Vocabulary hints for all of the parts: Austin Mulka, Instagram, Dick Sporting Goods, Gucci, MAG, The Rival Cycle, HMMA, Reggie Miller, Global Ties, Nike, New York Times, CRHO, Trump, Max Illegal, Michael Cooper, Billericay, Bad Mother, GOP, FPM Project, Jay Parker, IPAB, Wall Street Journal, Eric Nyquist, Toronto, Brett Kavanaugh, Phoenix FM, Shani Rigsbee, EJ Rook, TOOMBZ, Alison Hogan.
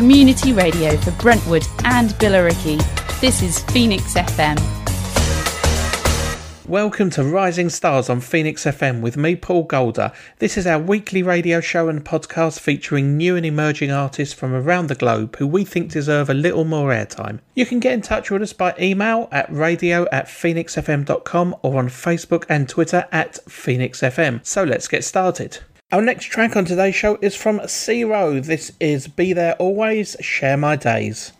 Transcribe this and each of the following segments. community radio for Brentwood and Billericay. This is Phoenix FM. Welcome to Rising Stars on Phoenix FM with me, Paul Golder. This is our weekly radio show and podcast featuring new and emerging artists from around the globe who we think deserve a little more airtime. You can get in touch with us by email at radio@phoenixfm.com or on Facebook and Twitter at Phoenix FM. So let's get started. Our next track on today's show is from CRHO. This is Be There Always, Share My Days.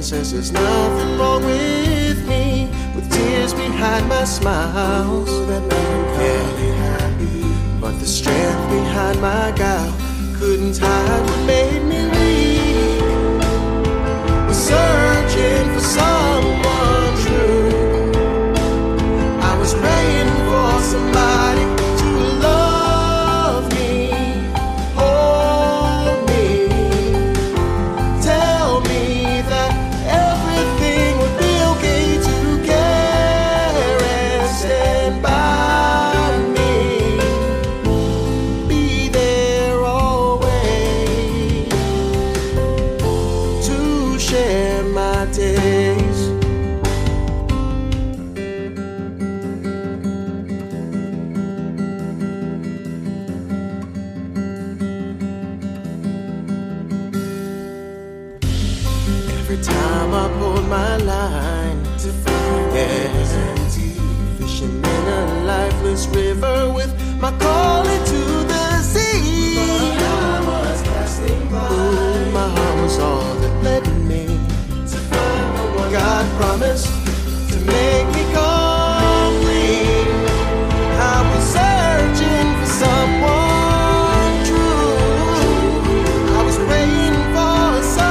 Says there's nothing wrong with me, with tears behind my smiles. Ooh, that melancholy happy, but the strength behind my guile couldn't hide what made me weak. We're searching for someone true. I was praying for somebody to love me. River with my calling to the sea. But I was passing by. Ooh, my heart was all that led me to find the one God promised to make me complete. I was searching for someone true. I was praying for someone.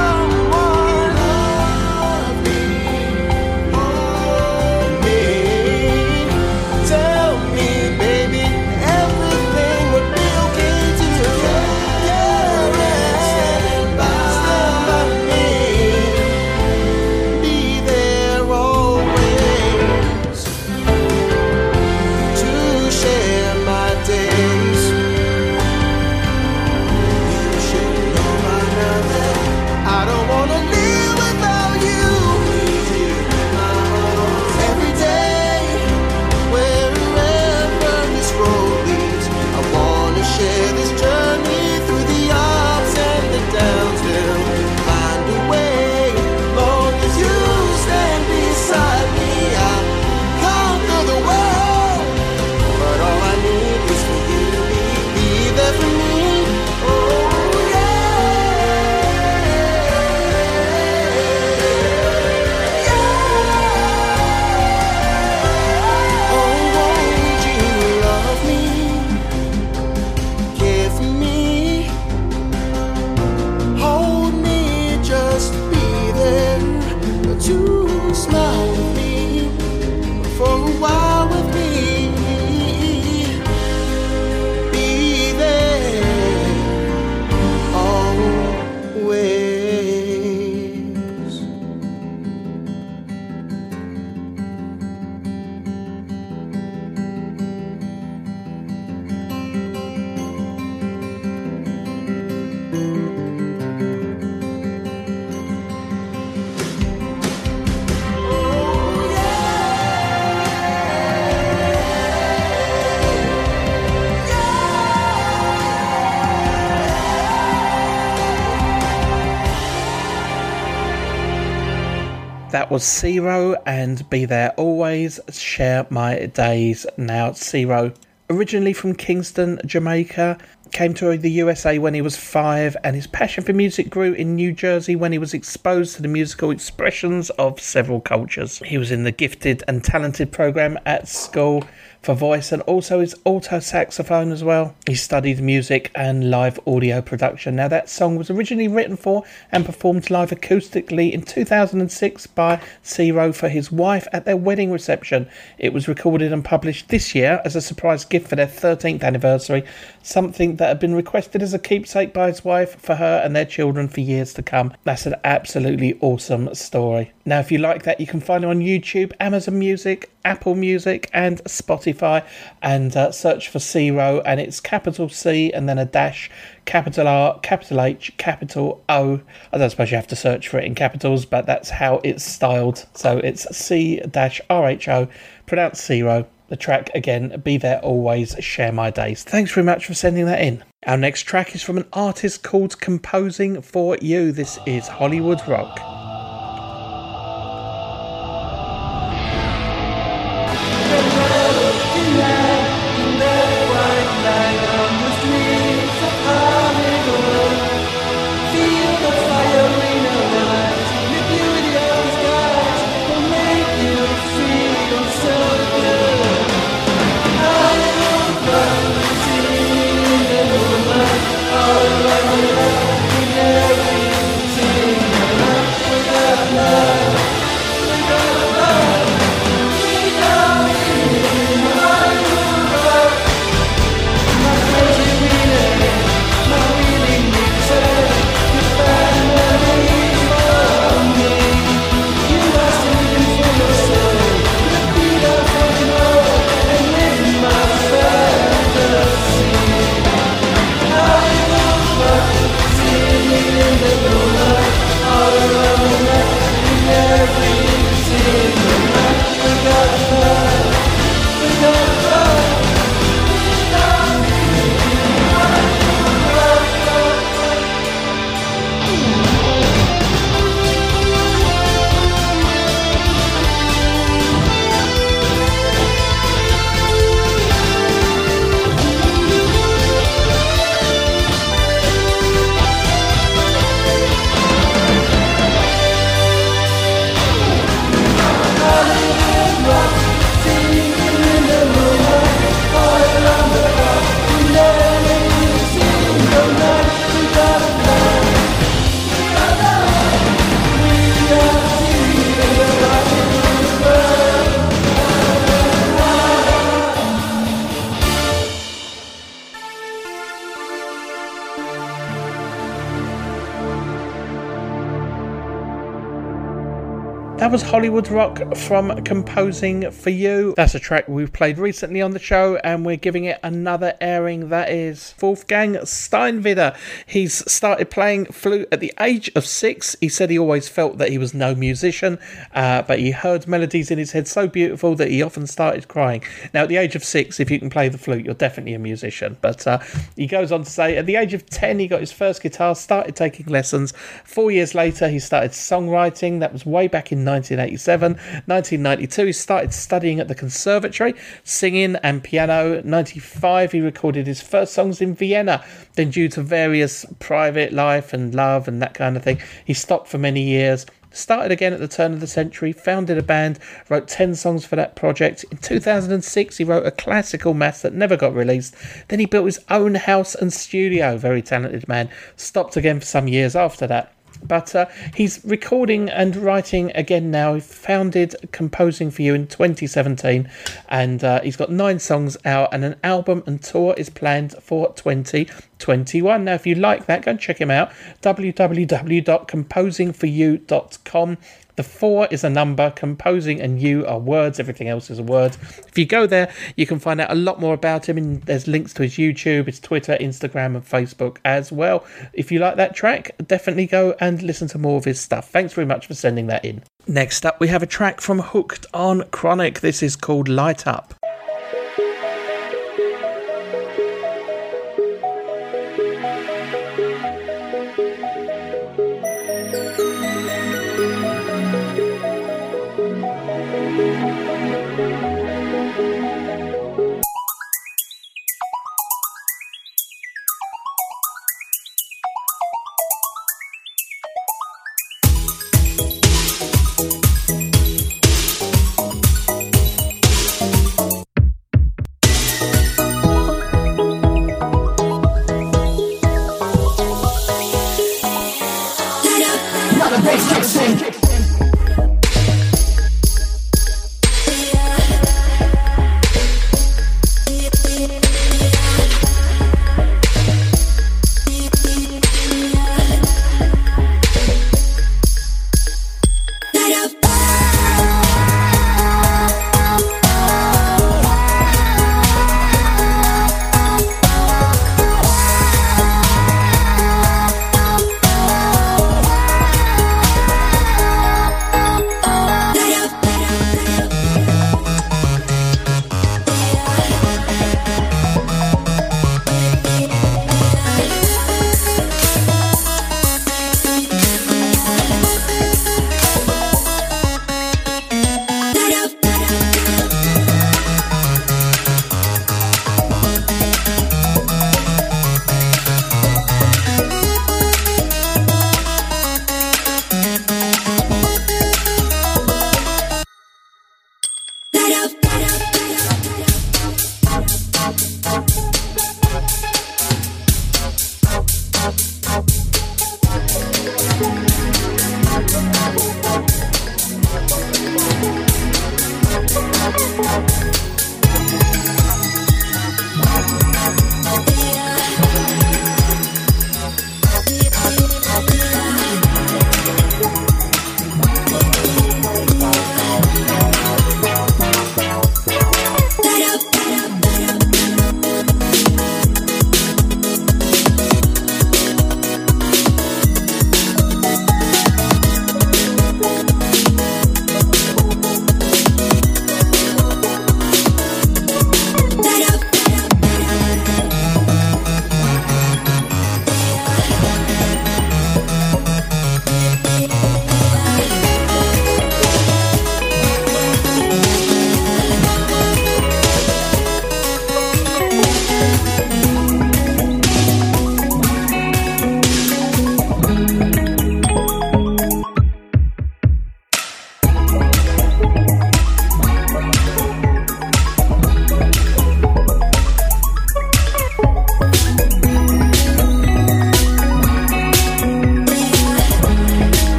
Was CRHO and Be There Always, Share My Days. Now CRHO, originally from Kingston, Jamaica, came to the USA when he was 5, and his passion for music grew in New Jersey when he was exposed to the musical expressions of several cultures. He was in the gifted and talented program at school, for voice and also his alto saxophone as well. He studied music and live audio production. Now that song was originally written for and performed live acoustically in 2006 by CRHO for his wife at their wedding reception. It was recorded and published this year as a surprise gift for their 13th anniversary, something that had been requested as a keepsake by his wife for her and their children for years to come. That's an absolutely awesome story. Now if you like that, you can find it on YouTube, Amazon Music, Apple Music and Spotify, and search for CRHO, and it's capital C and then a dash, capital R, capital H, capital O. I don't suppose you have to search for it in capitals, but that's how it's styled. So it's C-R-H-O, pronounced CRHO. The track again, Be There Always, Share My Days. Thanks very much for sending that in. Our next track is from an artist called Composing for You. This is Hollywood Rock. Was Hollywood Rock from Composing for You. That's a track we've played recently on the show and we're giving it another airing. That is Wolfgang Steinwieder. He's started playing flute at the age of 6. He said he always felt that he was no musician, but he heard melodies in his head so beautiful that he often started crying. Now at the age of 6, if you can play the flute, you're definitely a musician. But he goes on to say at the age of 10 he got his first guitar, started taking lessons. 4 years later he started songwriting. That was way back in 1987. 1992 he started studying at the conservatory, singing and piano. 1995 he recorded his first songs in Vienna. Then due to various private life and love and that kind of thing, he stopped for many years. Started again at the turn of the century, founded a band, wrote 10 songs for that project. In 2006, he wrote a classical mass that never got released. Then he built his own house and studio. Very talented man. Stopped again for some years after that. But he's recording and writing again now. He founded Composing for You in 2017, and he's got 9 songs out, and an album and tour is planned for 2021. Now if you like that, go and check him out, www.composingforyou.com. The 4 is a number, composing and you are words, everything else is a word. If you go there, you can find out a lot more about him, and there's links to his YouTube, his Twitter, Instagram and Facebook as well. If you like that track, definitely go and listen to more of his stuff. Thanks very much for sending that in. Next up, we have a track from Hooked on Chronic. This is called Light Up. Now the bass kicks in.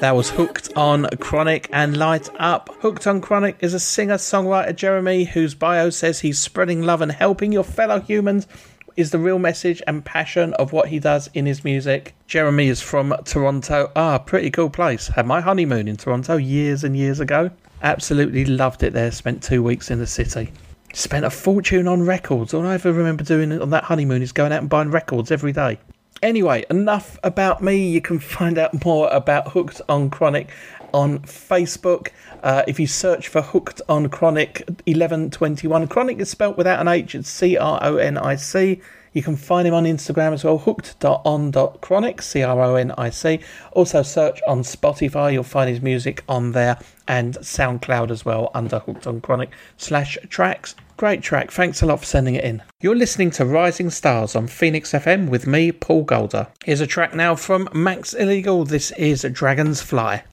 That was Hooked on Chronic and Light Up. Hooked on Chronic is a singer-songwriter, Jeremy, whose bio says he's spreading love and helping your fellow humans is the real message and passion of what he does in his music. Jeremy is from Toronto. Pretty cool place. Had my honeymoon in Toronto years and years ago. Absolutely loved it there. Spent 2 weeks in the city. Spent a fortune on records. All I ever remember doing on that honeymoon is going out and buying records every day. Anyway, enough about me. You can find out more about Hooked on Chronic on Facebook. If you search for Hooked on Chronic 1121, Chronic is spelt without an H. It's C-R-O-N-I-C. You can find him on Instagram as well, hooked.on.chronic, C-R-O-N-I-C. Also search on Spotify. You'll find his music on there and SoundCloud as well under Hooked on Chronic /tracks. Great track. Thanks a lot for sending it in. You're listening to Rising Stars on Phoenix FM with me, Paul Golder. Here's a track now from Max Illegal. This is Dragons Fly.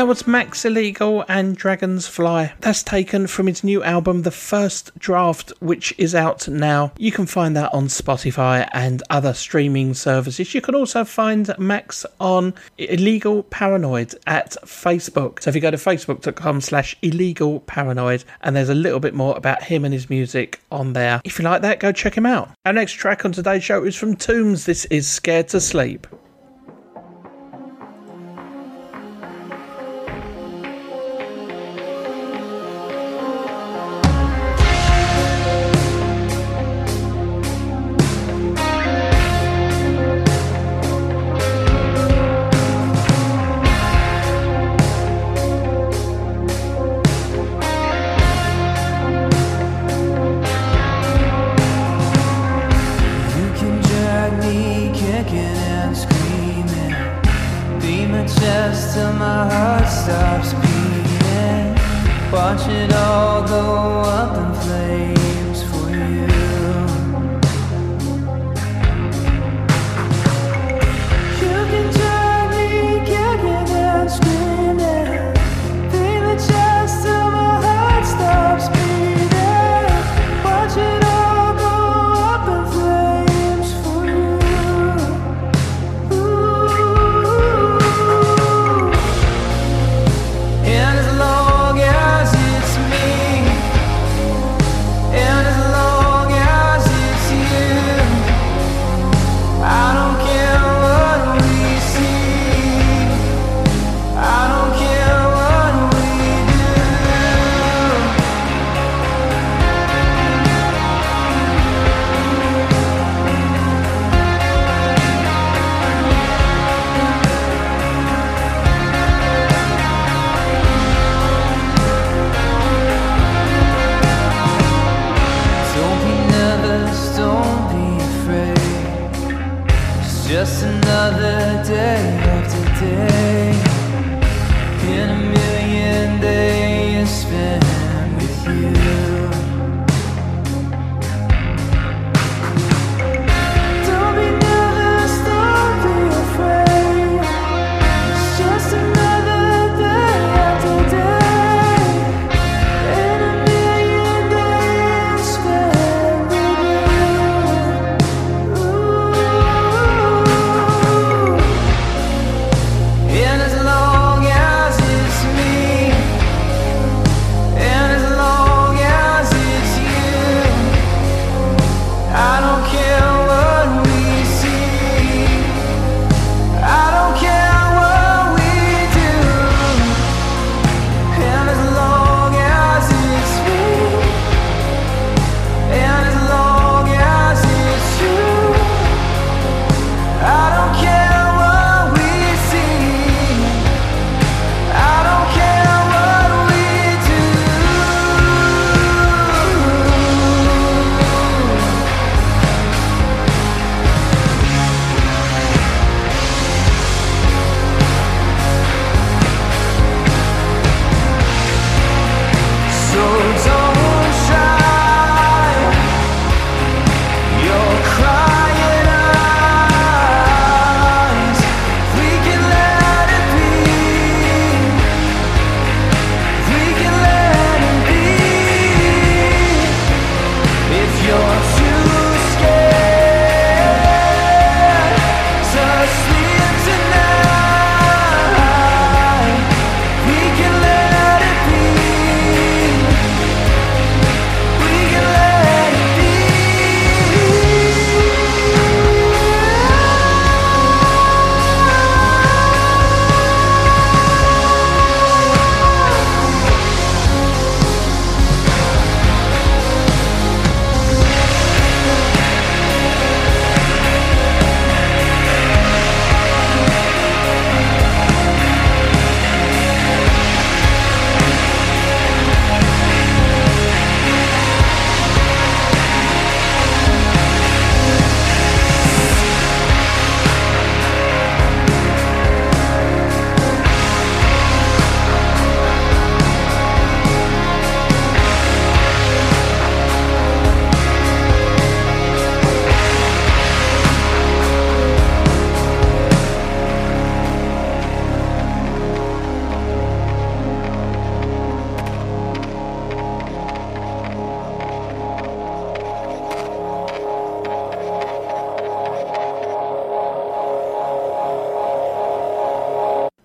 That was Max Illegal and Dragons Fly. That's taken from his new album, The First Draft, which is out now. You can find that on Spotify and other streaming services. You can also find Max on Illegal Paranoid at Facebook. So if you go to facebook.com/illegalparanoid, and there's a little bit more about him and his music on there. If you like that, go check him out. Our next track on today's show is from TOOMBZ. This is Scared to Sleep.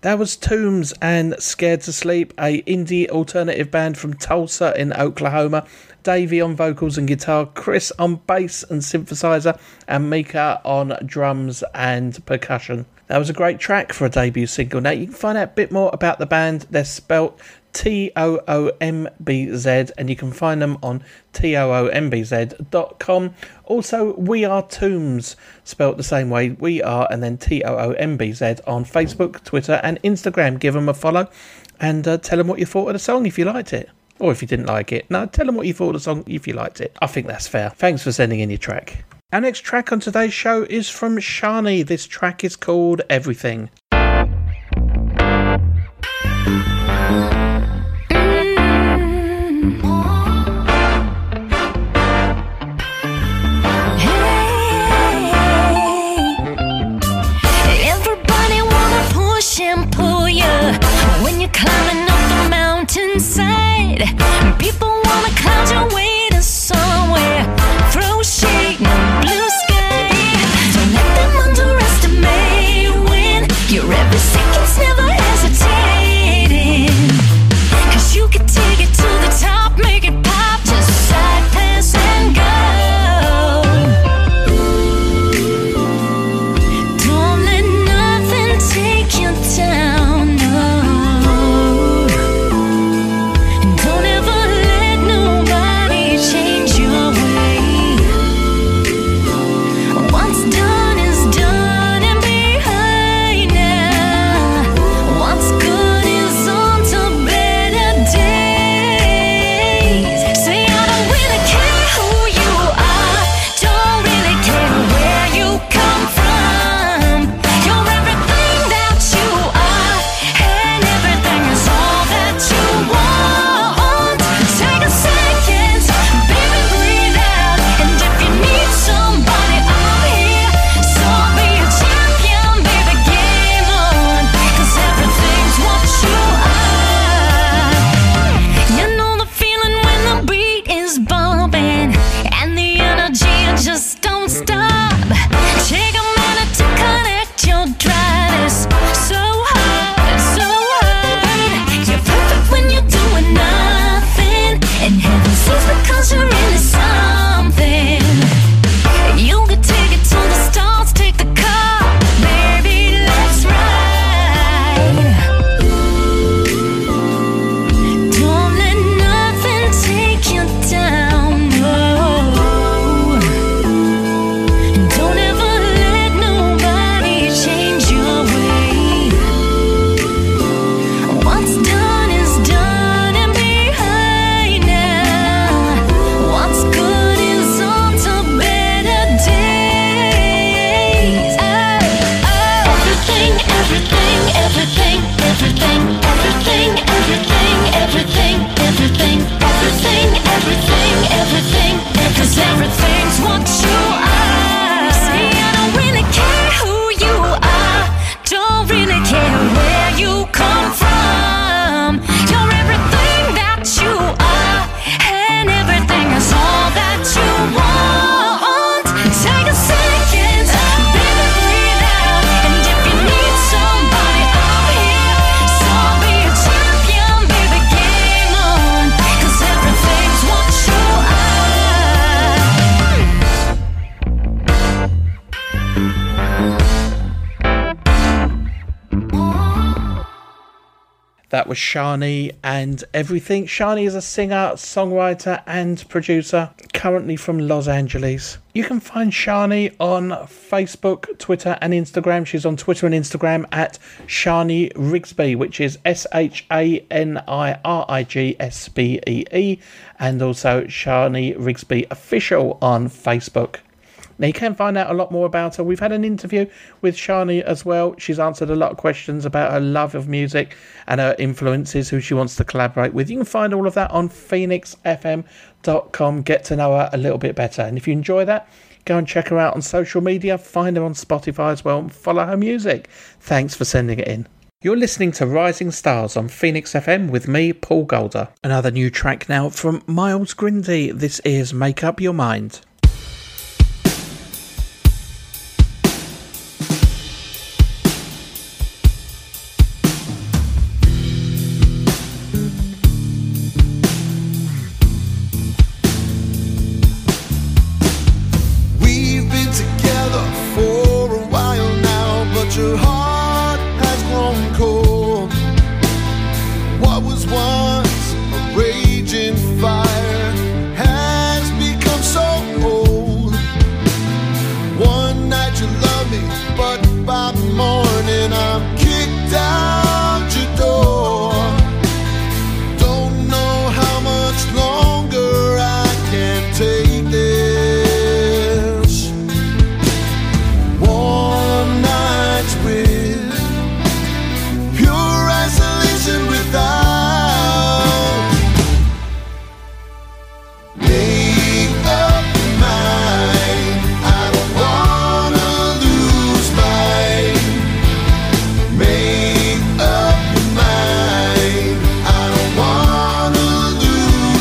That was TOOMBZ and Scared to Sleep, a indie alternative band from Tulsa in Oklahoma. Davey on vocals and guitar, Chris on bass and synthesizer, and Mika on drums and percussion. That was a great track for a debut single. Now you can find out a bit more about the band. They're spelt TOOMBZ, and you can find them on toombz.com. Also, We Are TOOMBZ, spelt the same way, We Are, and then TOOMBZ on Facebook, Twitter, and Instagram. Give them a follow and tell them what you thought of the song if you liked it. Or if you didn't like it. No, tell them what you thought of the song if you liked it. I think that's fair. Thanks for sending in your track. Our next track on today's show is from Shani. This track is called Everything. Hey, everybody wanna push and pull you when you're climbing up the mountainside. People wanna cloud your way to somewhere, throw shade in the blue sky. Don't let them underestimate when your every second's never hesitating. 'Cause you can take it to the top, make it pop, just side pass and go. Don't let nothing take you down, no. That was Shani and Everything. Shani is a singer, songwriter and producer, currently from Los Angeles. You can find Shani on Facebook, Twitter and Instagram. She's on Twitter and Instagram at Shani Rigsbee, which is ShaniRigsbee, and also Shani Rigsbee Official on Facebook. Now, you can find out a lot more about her. We've had an interview with Shani as well. She's answered a lot of questions about her love of music and her influences, who she wants to collaborate with. You can find all of that on phoenixfm.com. Get to know her a little bit better. And if you enjoy that, go and check her out on social media. Find her on Spotify as well and follow her music. Thanks for sending it in. You're listening to Rising Stars on Phoenix FM with me, Paul Golder. Another new track now from Miles Grindy. This is Make Up Your Mind. your heart has grown cold. What was once a raging fire has become so old. One night you love me, but by morning I'm kicked out your door. Don't know how much longer I can take this. Warm nights with pure isolation without. Make up your mind, I don't wanna lose mine. Make up your mind, I don't wanna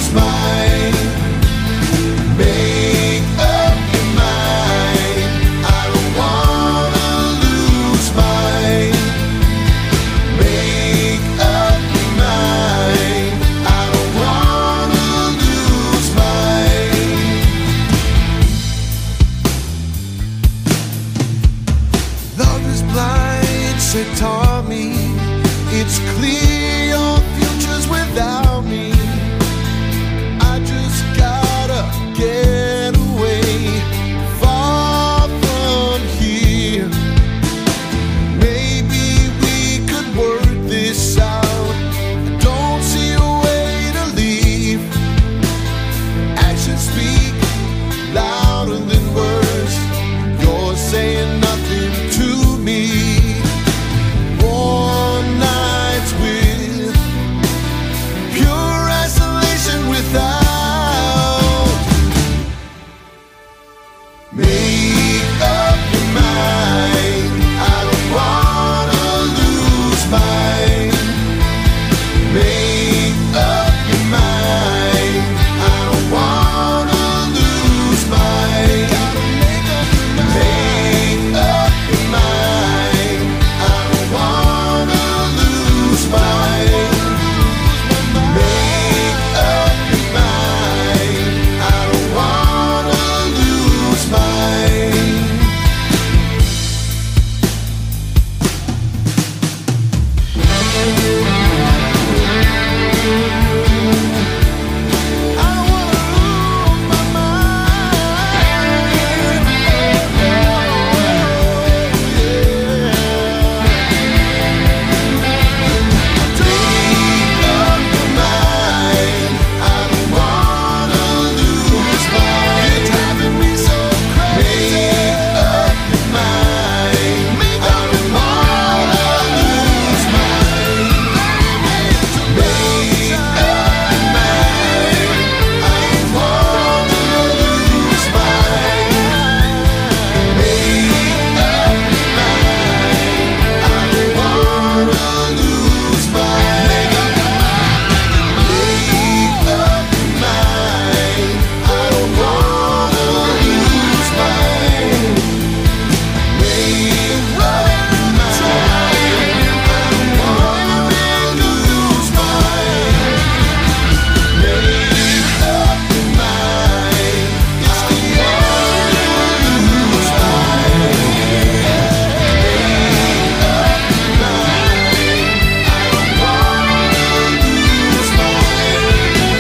lose mine. Make up your mind, I don't wanna lose mine. Make up your mind, I don't wanna lose mine. Love is blind, said Tommy. It's clear your future's without me. I just gotta get away, far from here. Maybe we could work this out. I don't see a way to leave. Actions speak louder than words. You're saying nothing to me. Warm nights with pure isolation without. Make up your mind, I don't wanna lose mine. Make up your mind, I don't wanna lose mine. Make up your mind, I don't wanna lose mine. Make up your mind, I don't wanna lose mine. Make up your mind, I don't wanna lose mine. You're driving me so crazy. Make up your mind, I don't wanna lose mine. Make up your mind, I don't wanna lose mine. Make up your mind, I don't wanna lose mine. Make up your mind, I don't wanna lose mine. Make up your mind, I don't wanna lose mine. Make up your mind,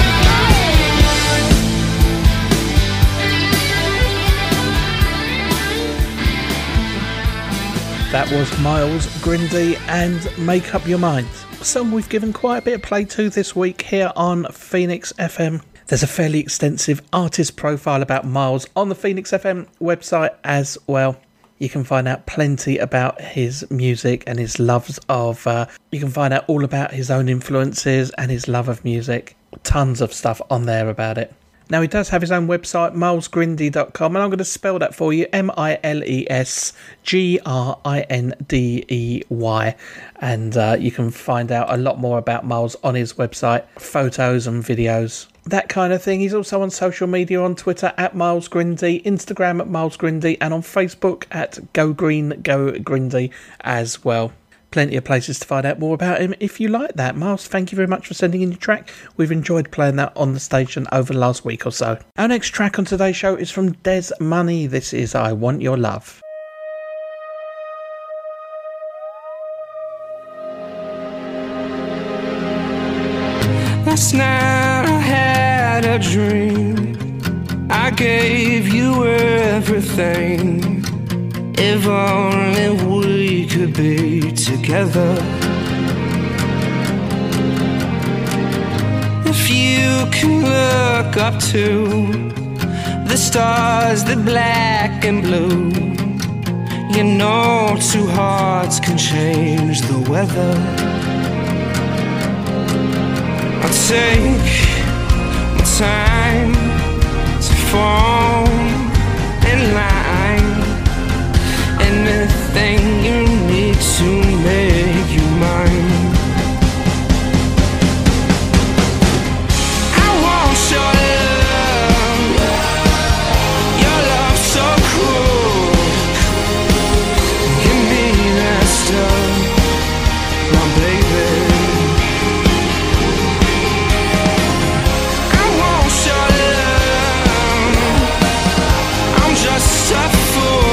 I don't wanna lose mine. Make up your mind, I don't wanna lose mine. That was Miles Grindy and Make Up Your Mind, some we've given quite a bit of play to this week here on Phoenix FM. There's a fairly extensive artist profile about Miles on the Phoenix FM website as well. You can find out plenty about his music and his loves of. You can find out all about his own influences and his love of music. Tons of stuff on there about it. Now, he does have his own website, milesgrindy.com, and I'm going to spell that for you, MILESGRINDEY. And you can find out a lot more about Miles on his website, photos and videos, that kind of thing. He's also on social media, on Twitter at Miles Grindy, Instagram at Miles Grindy, and on Facebook at Go Green, Go Grindy as well. Plenty of places to find out more about him if you like that. Miles, thank you very much for sending in your track. We've enjoyed playing that on the station over the last week or so. Our next track on today's show is from Des Money. This is I Want Your Love. Last night I had a dream. I gave you everything. If only we could be together. If you can look up to the stars, the black and blue, you know two hearts can change the weather. I'll take my time to fall in line. Anything you need to make you mine. I want your love. Your love so cool. Give me that stuff, my baby. I want your love. I'm just a fool.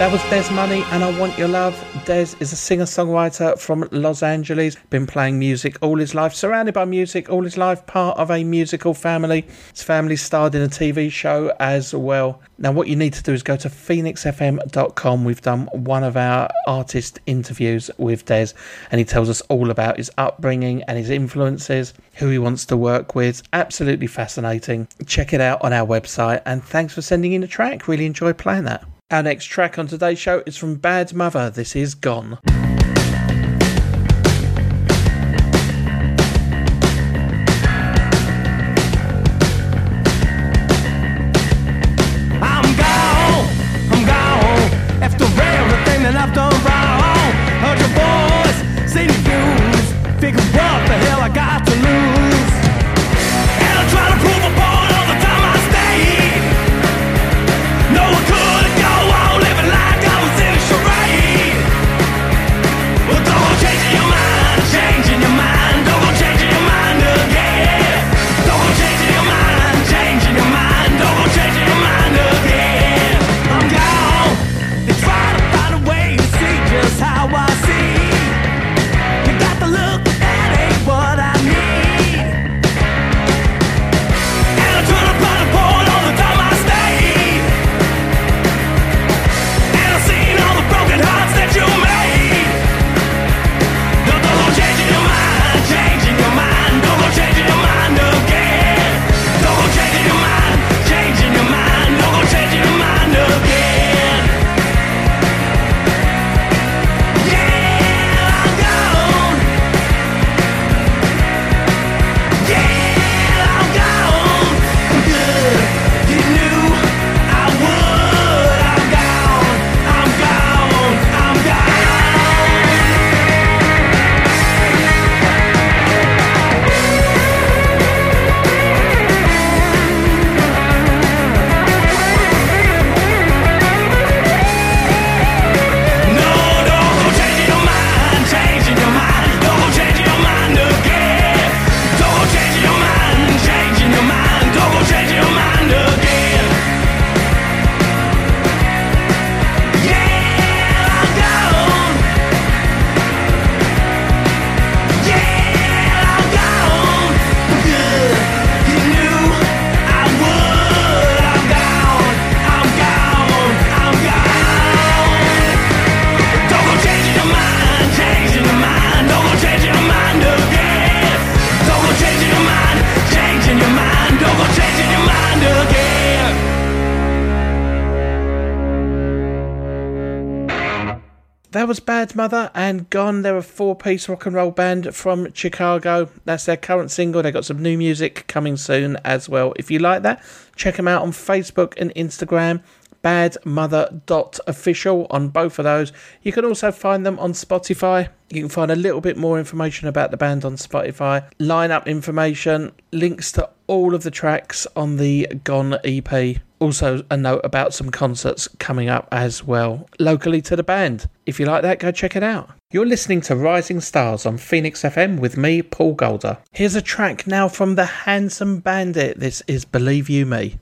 That was Des Money and I Want Your Love. Des is a singer-songwriter from Los Angeles, been playing music all his life, surrounded by music all his life, part of a musical family. His family starred in a TV show as well. Now what you need to do is go to phoenixfm.com. We've done one of our artist interviews with Des and he tells us all about his upbringing and his influences, who he wants to work with. Absolutely fascinating. Check it out on our website and thanks for sending in a track. Really enjoy playing that. Our next track on today's show is from Bad Mother. This is Gone. I'm gone, after everything that I've done wrong. Heard your voice, seen the views, figure what the hell I got to lose. And I try to prove a point all the time I stay. No one could. I'm gone, That was Bad Mother and Gone. They're a four-piece rock and roll band from Chicago. That's their current single. They got some new music coming soon as well. If you like that, check them out on Facebook and Instagram. badmother.official on both of those. You can also find them on Spotify. You can find a little bit more information about the band on Spotify, lineup information, links to all of the tracks on the Gone EP. Also a note about some concerts coming up as well locally to the band. If you like that, go check it out. You're listening to Rising Stars on Phoenix FM with me, Paul Golder. Here's a track now from The Handsome Bandit. This is Believe You Me.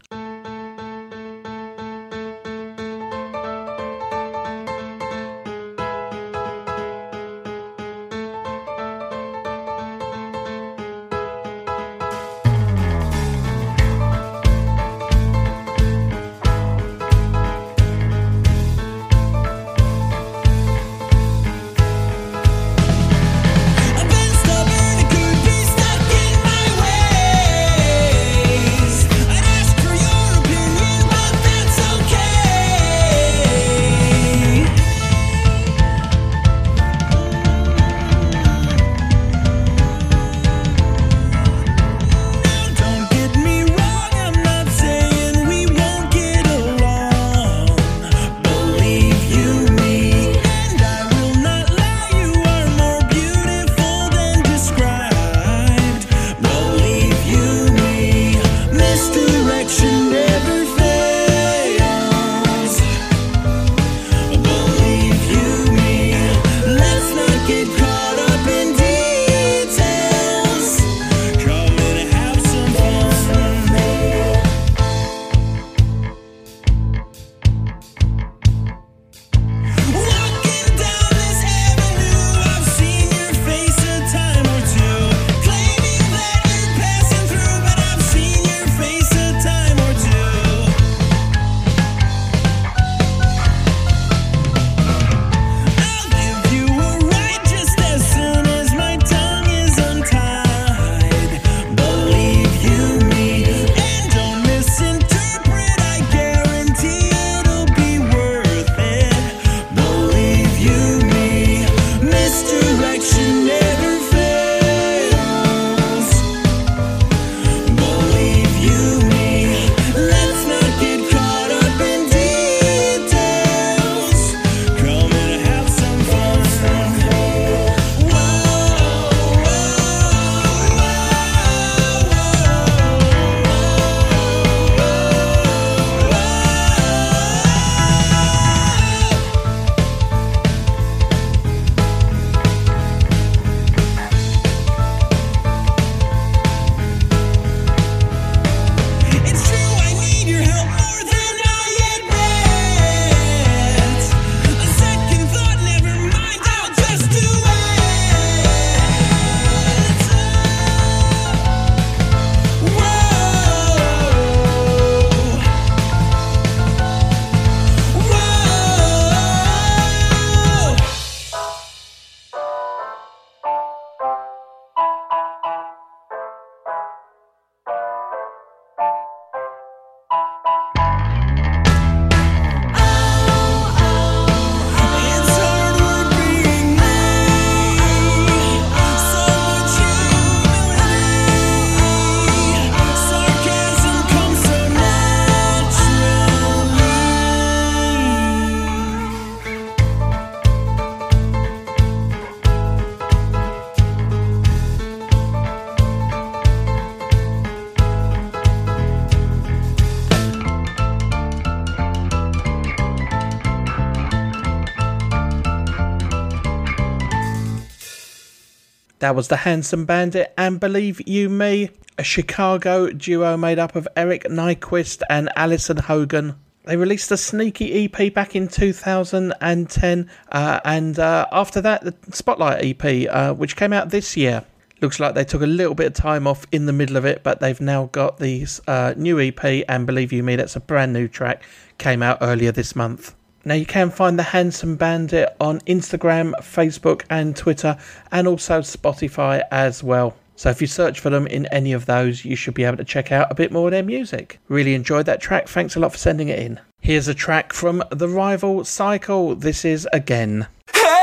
That was The Handsome Bandit and Believe You Me, a Chicago duo made up of Eric Nyquist and Alison Hogan. They released a sneaky EP back in 2010 and after that the Spotlight EP, which came out this year. Looks like they took a little bit of time off in the middle of it, but they've now got these new EP and Believe You Me, that's a brand new track, came out earlier this month. Now you can find The Handsome Bandit on Instagram, Facebook and Twitter, and also Spotify as well. So if you search for them in any of those, you should be able to check out a bit more of their music. Really enjoyed that track. Thanks a lot for sending it in. Here's a track from The Rival Cycle. This is Again. Hey!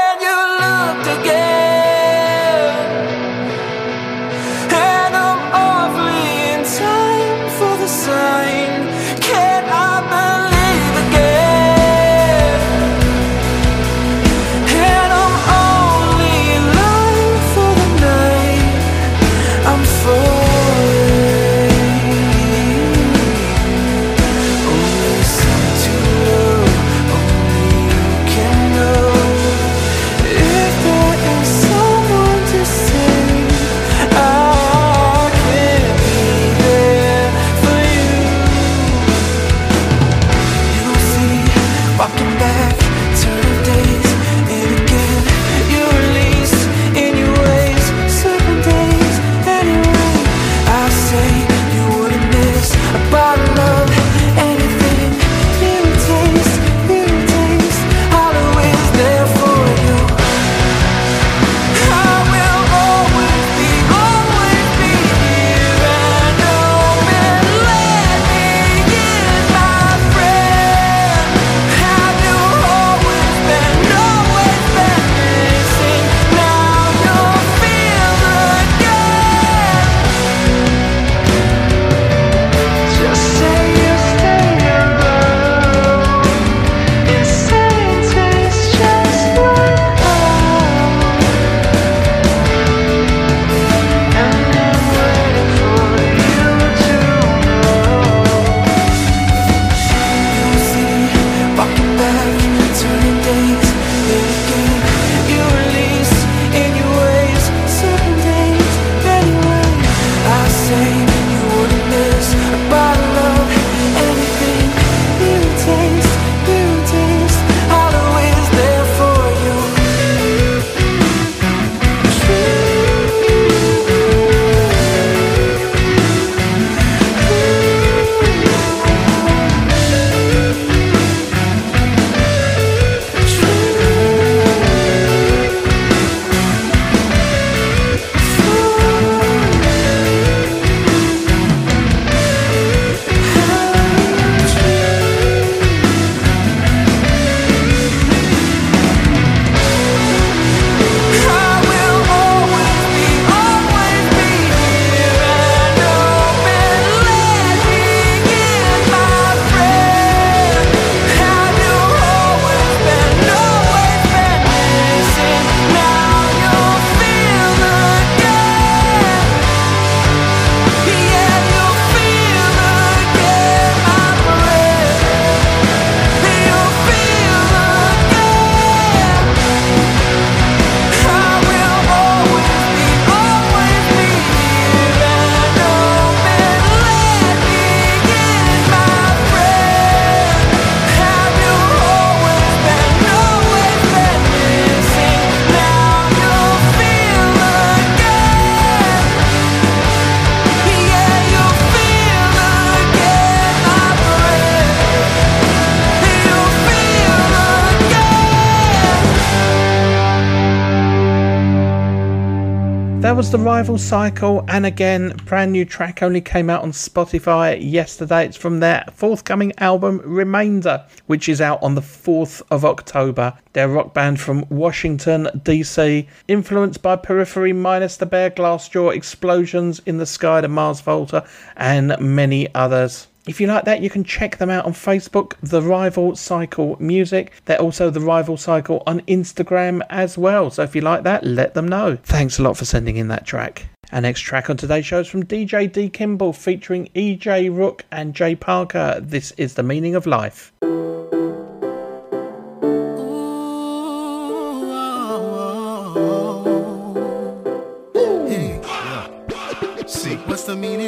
The Rival Cycle, and again, brand new track only came out on Spotify yesterday. It's from their forthcoming album Remainder, which is out on the 4th of October. They're a rock band from Washington, DC, influenced by Periphery minus the Bare Glass Jaw, Explosions in the Sky, the Mars Volta, and many others. If you like that, you can check them out on Facebook, The Rival Cycle Music. They're also The Rival Cycle on Instagram as well. So if you like that, let them know. Thanks a lot for sending in that track. Our next track on today's show is from DJ D Kimball featuring EJ Rook and Jay Parker. This is The Meaning of Life.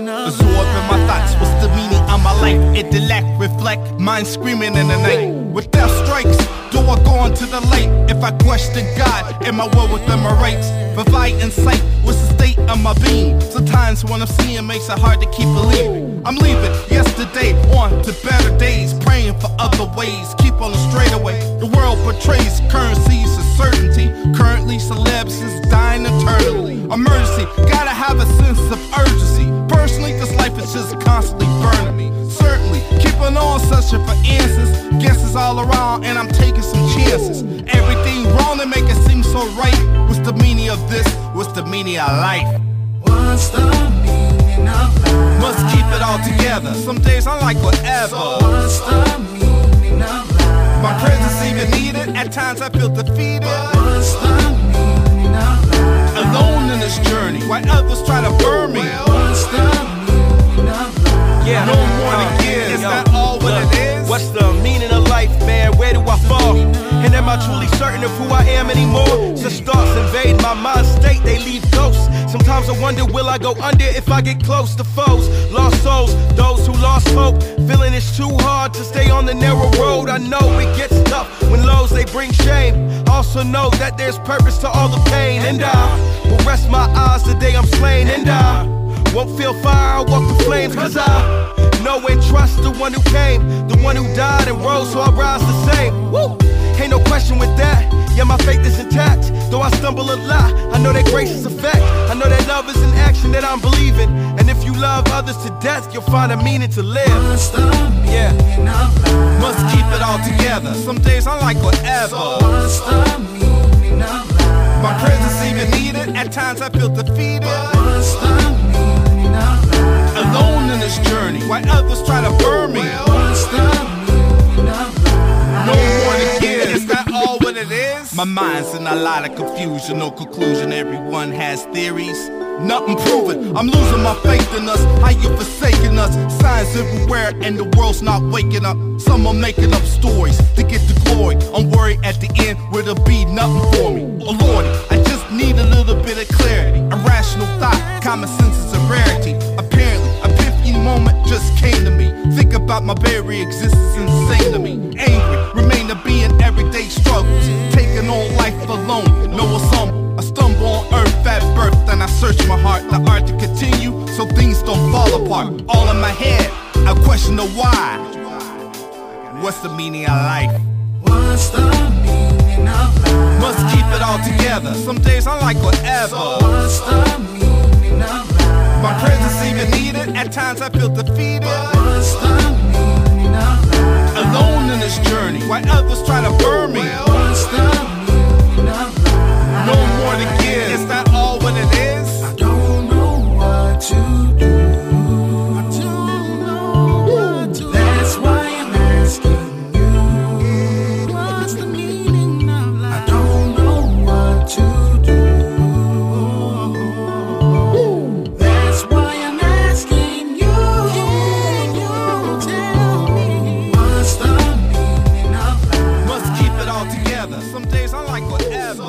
Absorbing my thoughts, what's the meaning of my life? Intellect, reflect, mind screaming in the night. With death strikes, do I go on to the light? If I question God, am I well within my rights? Provide insight, what's the state of my being? Sometimes when I'm seeing makes it hard to keep believing. I'm leaving yesterday on to better days, praying for other ways, keep on the straightaway. The world portrays currencies of certainty. Currently celebs is dying eternally. Emergency, gotta have a sense of urgency. Personally, this life is just constantly burning me. Certainly, keeping on searching for answers. Guesses all around and I'm taking some chances. Everything wrong to make it seem so no right. What's the meaning of this? What's the meaning of life? What's the meaning of life? Must keep it all together. Some days I like whatever. So what's the meaning of life? My presence even needed. At times I feel defeated. But what's the meaning of life? Alone in this journey, while others try to burn me. What's the meaning of life? Yeah, no more to give. Is that all what it is? What's the meaning of life, man? Where do I fall? And am I truly certain of who I am anymore? Such thoughts invade my mind state, they leave ghosts. Sometimes I wonder, will I go under if I get close to foes? Lost souls, those who lost hope. Feeling it's too hard to stay on the narrow road. I know it gets tough when lows, they bring shame. Also know that there's purpose to all the pain. And I will rest my eyes the day I'm slain. And I won't feel fire, I'll walk the flames. Cause I know and trust the one who came, the one who died and rose, so I rise the same. Woo! Ain't no question with that. Yeah, my faith is intact. Though I stumble a lot, I know that grace is a fact. I know that love is an action that I'm believing. And if you love others to death, you'll find a meaning to live. Yeah. Must keep it all together. Some days I like whatever. So what's the meaning of life? My presence even needed. At times I feel defeated. But what's the meaning of life? Alone in this journey, while others try to burn me. What's the meaning of life? No more to give. Is that all what it is? My mind's in a lot of confusion, no conclusion. Everyone has theories, nothing proven. I'm losing my faith in us. How you forsaking us? Signs everywhere and the world's not waking up. Some are making up stories to get the glory. I'm worried at the end will there be nothing for me. Oh Lordy, I just need a little bit of clarity. Irrational thought, common sense is a rarity. Apparently, a pithy moment just came to me. Think about my very existence, insane to me. Angry, remain to be in everyday struggles. Taking on life alone, no assumption. I stumble on earth at birth, then I search my heart. The art to continue, so things don't fall apart. All in my head, I question the why. What's the meaning of life? What's the meaning of life? Must keep it all together. Some days I like whatever. So what's the meaning of life? My presence even needed. At times I feel defeated. But what's the meaning of life? Alone in this journey, while others try to burn me. What's the meaning of life? No more to give. Is that all what it is? I don't know what to do. I don't know what to do. That's why I'm asking you. What's the meaning of life? I don't know what to do. That's why I'm asking you. Can you tell me what's the meaning of life? Must keep it all together. Some days I like whatever.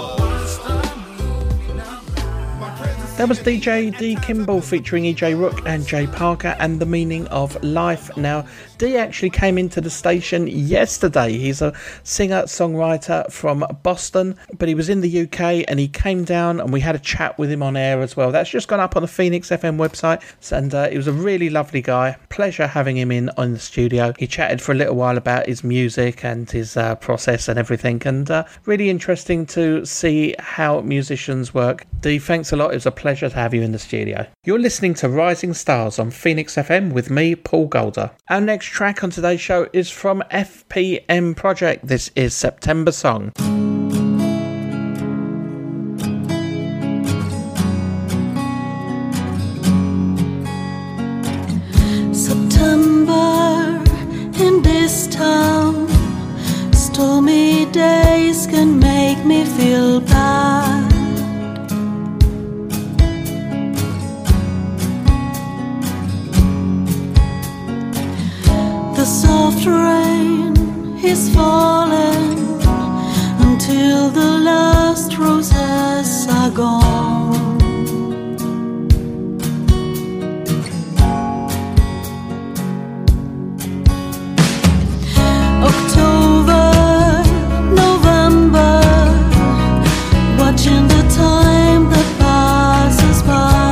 That was DJ D Kimball featuring EJ Rook and Jay Parker and The Meaning of Life. Now, D actually came into the station yesterday. He's a singer-songwriter from Boston, but he was in the UK and he came down and we had a chat with him on air as well. That's just gone up on the Phoenix FM website, and he was a really lovely guy. Pleasure having him in the studio. He chatted for a little while about his music and his process and everything, and really interesting to see how musicians work. D, thanks a lot. It was a pleasure to have you in the studio. You're listening to Rising Stars on Phoenix FM with me, Paul Golder. Our next track on today's show is from FPM Project. This is September Song. September in this town, stormy days can make me feel bad. The soft rain is falling until the last roses are gone. October, November, watching the time that passes by.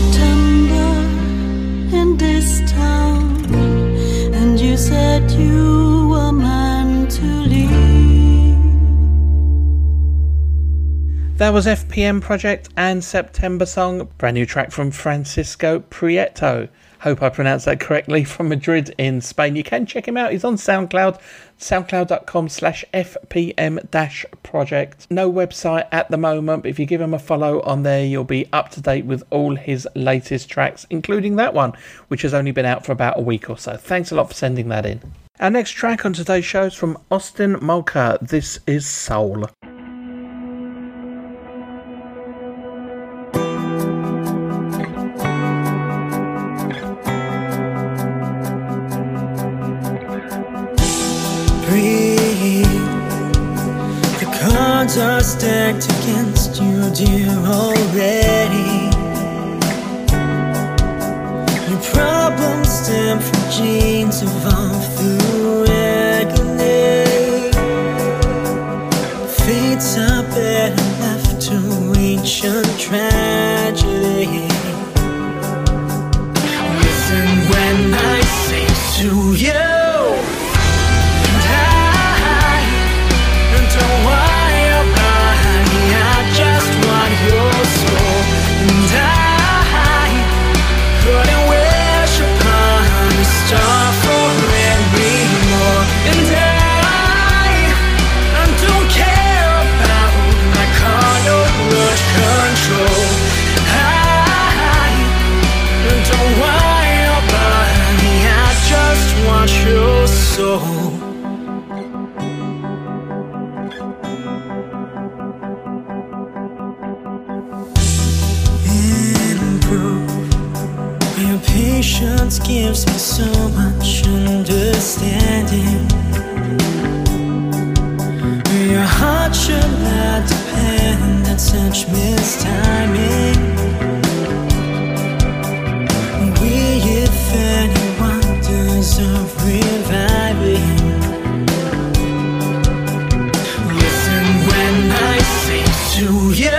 September in this town, and you said you were meant to leave. That was FPM Project and September Song, brand new track from Francisco Prieto. Hope I pronounced that correctly, from Madrid in Spain. You can check him out. He's on SoundCloud, soundcloud.com/FPM-project. No website at the moment, but if you give him a follow on there, you'll be up to date with all his latest tracks, including that one, which has only been out for about a week or so. Thanks a lot for sending that in. Our next track on today's show is from Austin Mulka. This is Soul. Just stacked against you, dear, already. Your problems stem from genes evolved through agony. Fates are better left to ancient tragedy. Listen when I say to you, gives me so much understanding. Your heart should not depend on such mistiming. We, if anyone, deserve reviving. Listen when I say to you.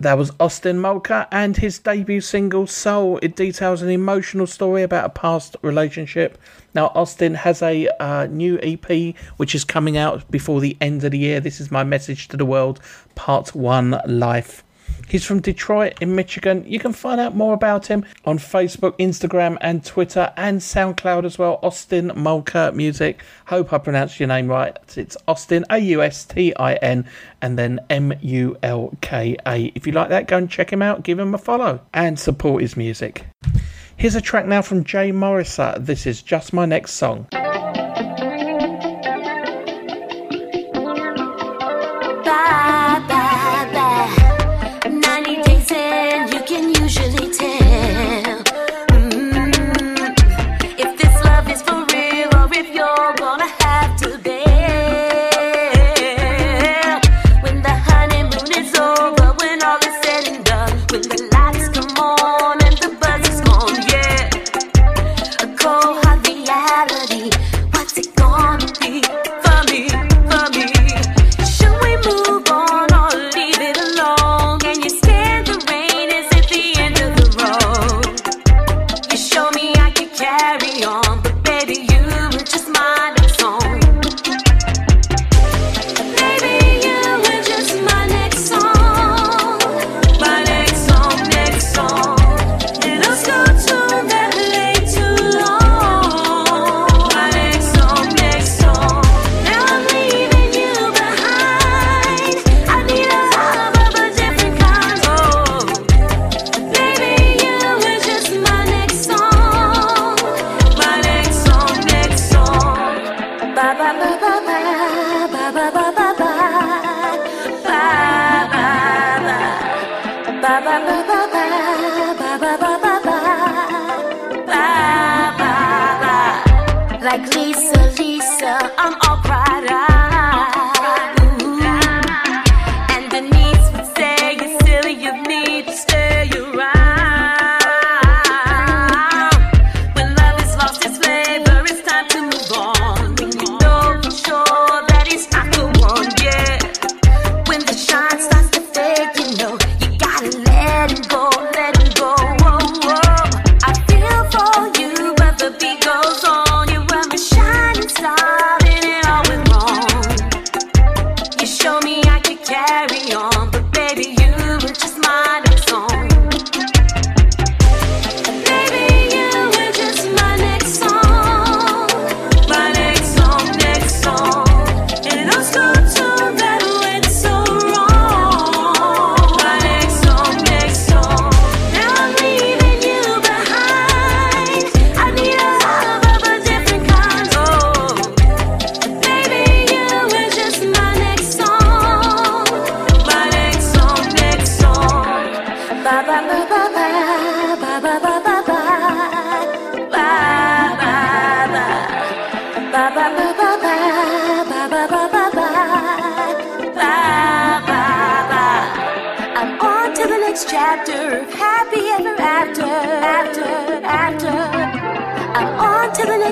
That was Austin Mulka and his debut single, Soul. It details an emotional story about a past relationship. Now, Austin has a new EP, which is coming out before the end of the year. This is My Message to the World, Part 1, Life. He's from Detroit in Michigan. You can find out more about him on Facebook, Instagram and Twitter and SoundCloud as well. Austin Mulka Music. Hope I pronounced your name right. It's Austin, Austin, and then Mulka. If you like that, go and check him out, give him a follow and support his music. Here's a track now from Jae Morrissa. This is Just My Next Song.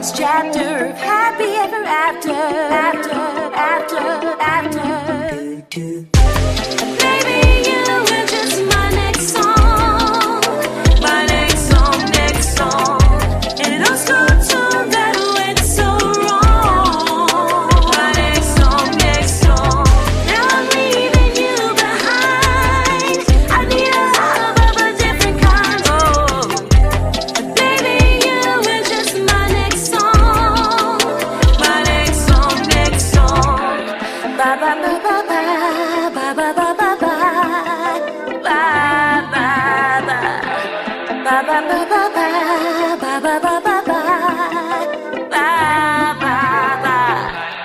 next chapter of happy ever after, after.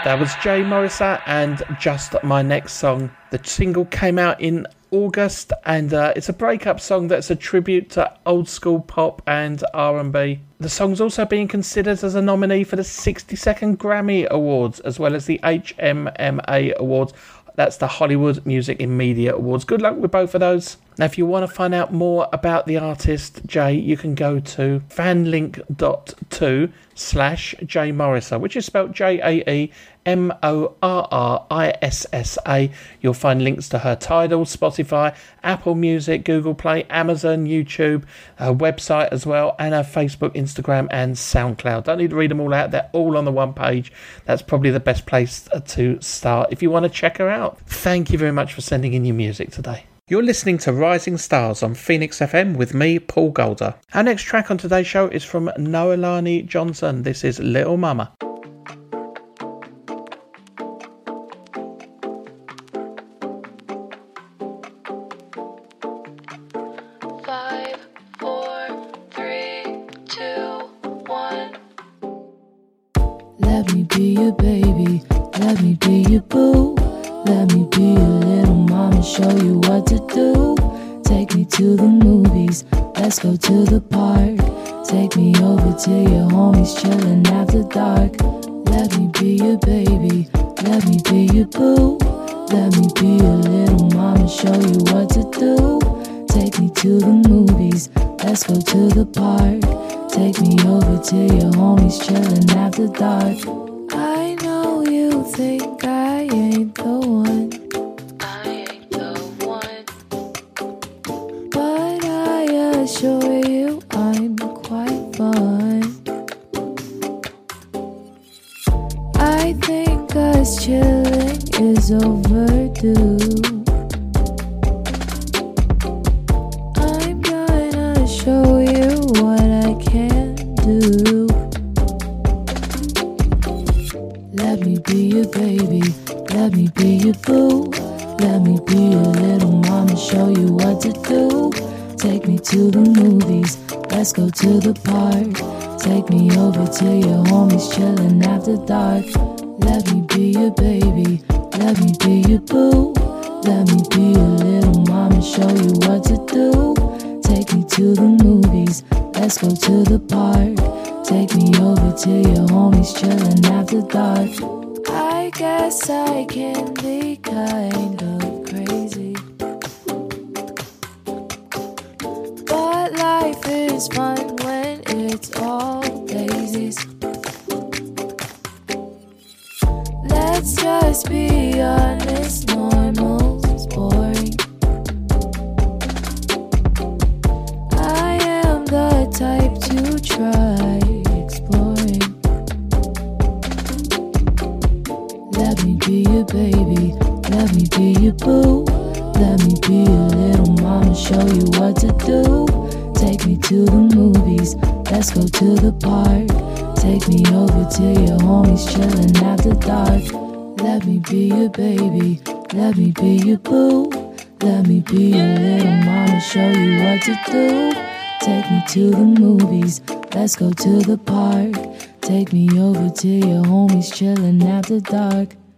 That was Jae Morrissa and Just My Next Song. The single came out in August, and it's a breakup song that's a tribute to old school pop and R&B. The song's also being considered as a nominee for the 62nd Grammy Awards, as well as the HMMA Awards. That's the Hollywood Music and Media Awards. Good luck with both of those. Now, if you want to find out more about the artist, Jay, you can go to fanlink.2/Jae Morrissa, which is spelled JaeMorrissa. You'll find links to her Tidal, Spotify, Apple Music, Google Play, Amazon, YouTube, her website as well, and her Facebook, Instagram, and SoundCloud. Don't need to read them all out. They're all on the one page. That's probably the best place to start if you want to check her out. Thank you very much for sending in your music today. You're listening to Rising Stars on Phoenix FM with me, Paul Golder. Our next track on today's show is from Noelani Johnson. This is Little Mama.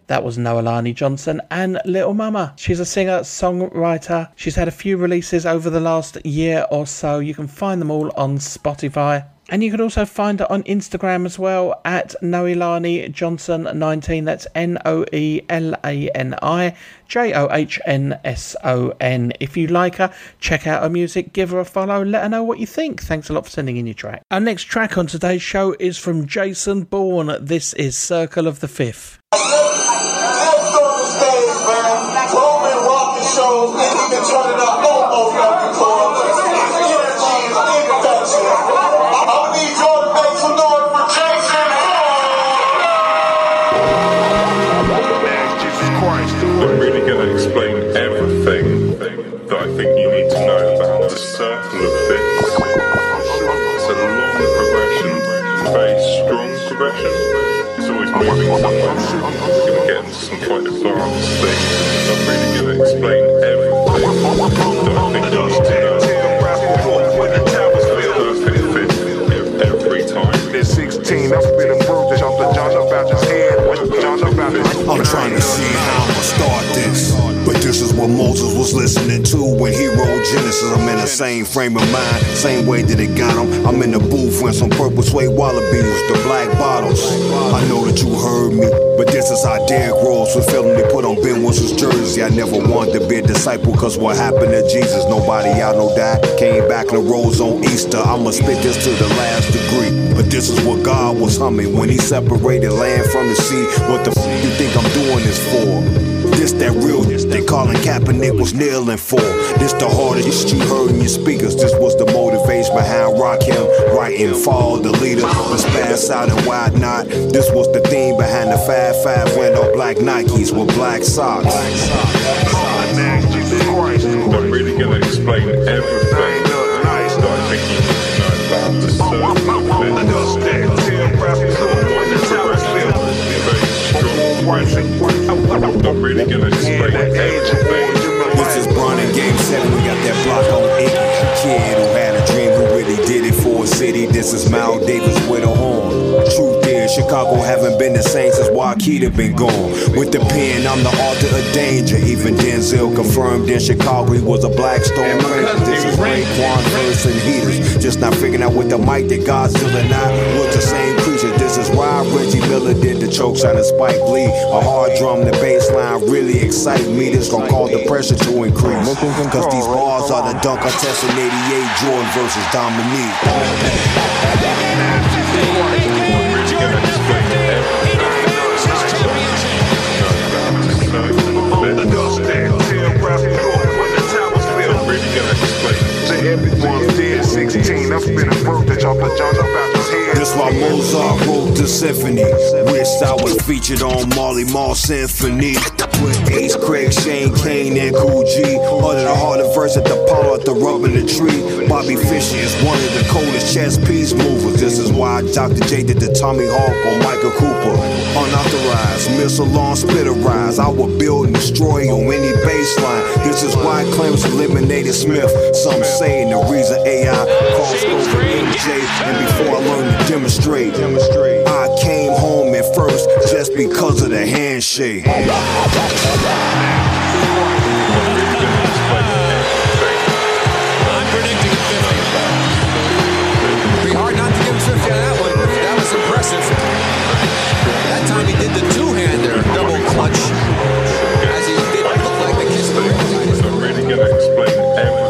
That was Noelani Johnson and Little Mama. She's a singer, songwriter. She's had a few releases over the last year or so. You can find them all on Spotify. And you can also find her on Instagram as well at Noelani Johnson 19. That's NoelaniJohnson. If you like her, check out her music, give her a follow, let her know what you think. Thanks a lot for sending in your track. Our next track on today's show is from Jsun Borne. This is Circle of the Fifth. I'm trying to see how I'ma start this, but this is what Moses was listening to when he wrote Genesis. I'm in the same frame of mind, same way that it got him. I'm in the booth when some purple suede wallabies, the black bottles. I know that you heard me, but this is how Derrick Rose was feeling. They put on Ben Winston's jersey. I never wanted to be a disciple, cause what happened to Jesus, nobody I know died. Came back and rose on Easter. I'ma spit this to the last degree. But this is what God was humming when he separated land from the sea. What the f*** you think I'm doing this for? This that realness they calling Kaepernick was kneeling for. This the hardest you heard in your speakers. This was the motivation behind Rock Him, writing Fall the Leader, but Spass Out and Why Not. This was the theme behind the 5-5 when all black Nikes with black socks. I'm really gonna explain everything. I'm really gonna explain everything. This is Bron in Game 7. We got that block on it. Kid who had a dream, who really did it for a city. This is Mal Davis with a horn. Truth is, Chicago haven't been the same since Waukita been gone. With the pen, I'm the author of Danger. Even Denzel confirmed in Chicago he was a black storm. This is Raekwon, Hurst, and Heaters. Just not figuring out with the mic that Godzilla and I was the same creature. This is why Reggie Miller did the chokes out of Spike Lee. A hard drum, the bass line really excite me. This gonna cause the pressure to increase, cause these bars are the dunk contest in 88 Jordan versus Dominique. This why Mozart wrote the symphony. Wish I was featured on Marley Marl Symphony with Ace, Craig, Shane, Kane, and Cool G. Under the harder verse at the Apollo at the Rub in the Tree. Bobby Fischer is one of the coldest chess piece movers. This is why Dr. J did the Tommy Hawk on Michael Cooper. Unauthorized, missile on spitterize. I would build and destroy on any baseline. This is why claims eliminated Smith. Some saying the reason AI crossed over MJ. And before I learned to demonstrate, I came home at first just because of the handshake. I'm predicting a 50. It'd be hard not to give him 50 on that one. That was impressive. That time he did the two-hander double clutch, as he didn't look like the kiss. I'm really going to explain everything.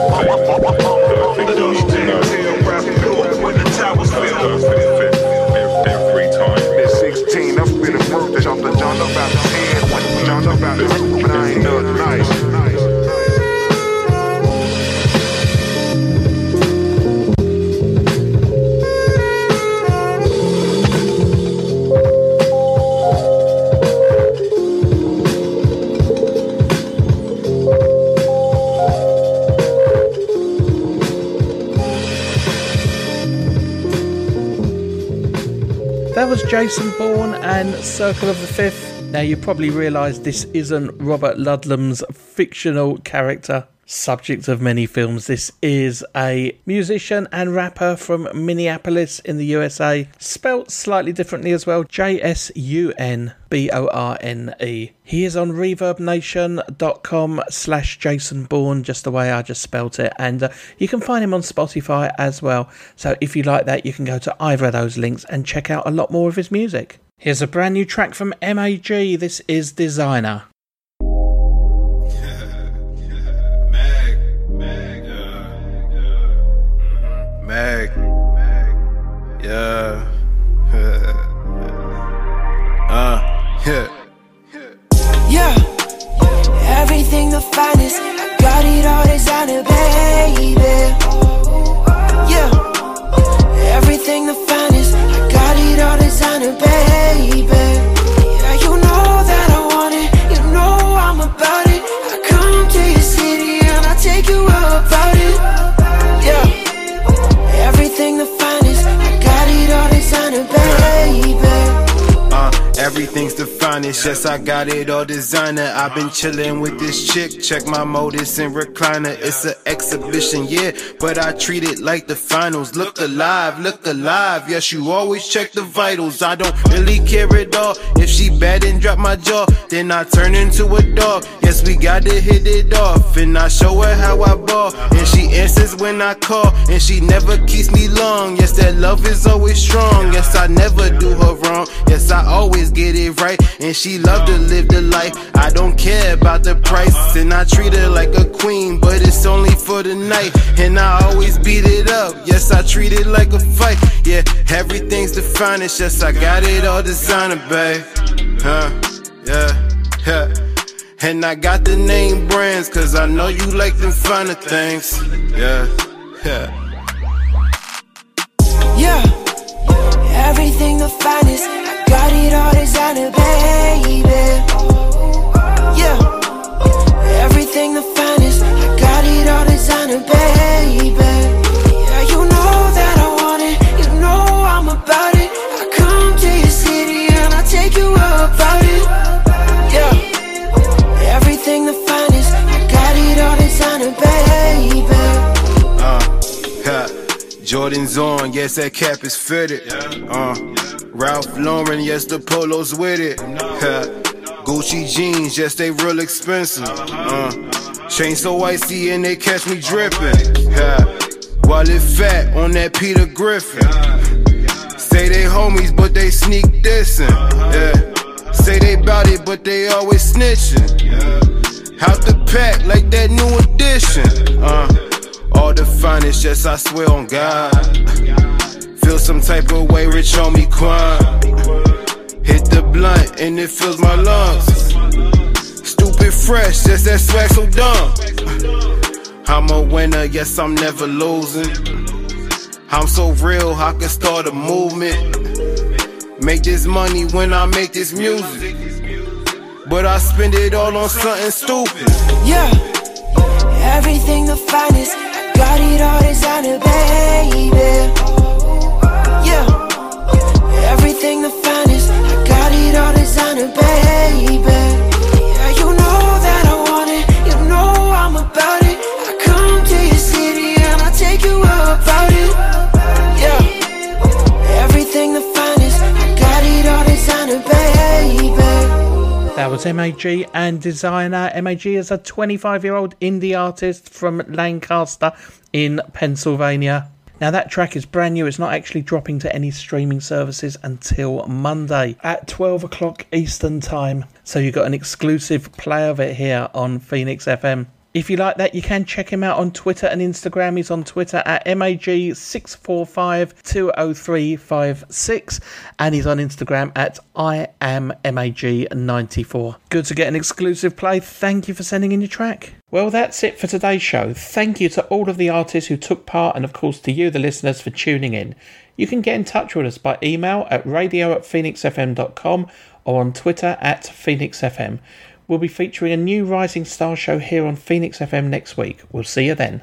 Every time. At 16, I've been approved to jump the John about his head. John about his head, but I ain't done nice. That was Jsun Borne and Circle of the Fifth. Now you probably realise this isn't Robert Ludlum's fictional character Subject of many films, this is a musician and rapper from Minneapolis in the USA, spelt slightly differently as well, Jsun Borne. He is on reverbnation.com/Jsun Borne, just the way I just spelt it, and you can find him on Spotify as well. So if you like that, you can go to either of those links and check out a lot more of his music. Here's a brand new track from MAG, this is Designer. Mag, yeah, yeah, everything the finest, I got it all designer, baby, yeah, everything the finest, I got it all designer, baby, yeah, you know that I want it, you know I'm about it, I come to your city and I take you up about it. Everything the finest, I got it all designer, baby. Everything's the finest, yes, I got it all designer. I've been chillin' with this chick, check my modus and recliner. It's an exhibition, yeah, but I treat it like the finals. Look alive, yes, you always check the vitals. I don't really care at all, if she bad and drop my jaw, then I turn into a dog. Yes, we gotta hit it off, and I show her how I ball, and she answers when I call, and she never keeps me long. Yes, that love is always strong, yes, I never do her wrong. Yes, I always get it right, and she love to live the life. I don't care about the price, and I treat her like a queen, but it's only for the night, and I always beat it up, yes, I treat it like a fight, yeah, everything's the finest, yes, I got it all designer, babe, yeah, yeah, and I got the name brands, cause I know you like them finer things, yeah, yeah. Yeah, everything the finest, got it all designer, baby. Yeah, everything the finest, I got it all designer, baby. Yeah, you know that I want it, you know I'm about it. I come to your city and I take you up about it. Yeah, everything the finest, I got it all designer, baby. Jordan's on, yes, that cap is fitted. Ralph Lauren, yes, the polos with it. Gucci jeans, yes, they real expensive. Chain so icy and they catch me dripping. Wallet fat on that Peter Griffin. Say they homies, but they sneak dissing. Say they bout it, but they always snitching. Out the pack like that new edition. All the finest, yes, I swear on God. Feel some type of way, rich homie Quan. Hit the blunt and it fills my lungs. Stupid fresh, yes, that swag so dumb. I'm a winner, yes, I'm never losing. I'm so real, I can start a movement. Make this money when I make this music, but I spend it all on something stupid. Yeah, everything the finest, I got it all designer, baby. Yeah, everything the finest, I got it all designer, baby. Yeah, you know that I want it, you know I'm about it. I come to your city and I take you up about it. Yeah, everything the finest, I got it all designer, baby. That was MAG and Designer. MAG is a 25-year-old indie artist from Lancaster in Pennsylvania. Now that track is brand new, it's not actually dropping to any streaming services until Monday at 12 o'clock Eastern Time. So you got an exclusive play of it here on Phoenix FM. If you like that, you can check him out on Twitter and Instagram. He's on Twitter at MAG64520356 and he's on Instagram at IamMAG94. Good to get an exclusive play. Thank you for sending in your track. Well, that's it for today's show. Thank you to all of the artists who took part and, of course, to you, the listeners, for tuning in. You can get in touch with us by email at radio@phoenixfm.com or on Twitter at phoenixfm. We'll be featuring a new Rising Star show here on Phoenix FM next week. We'll see you then.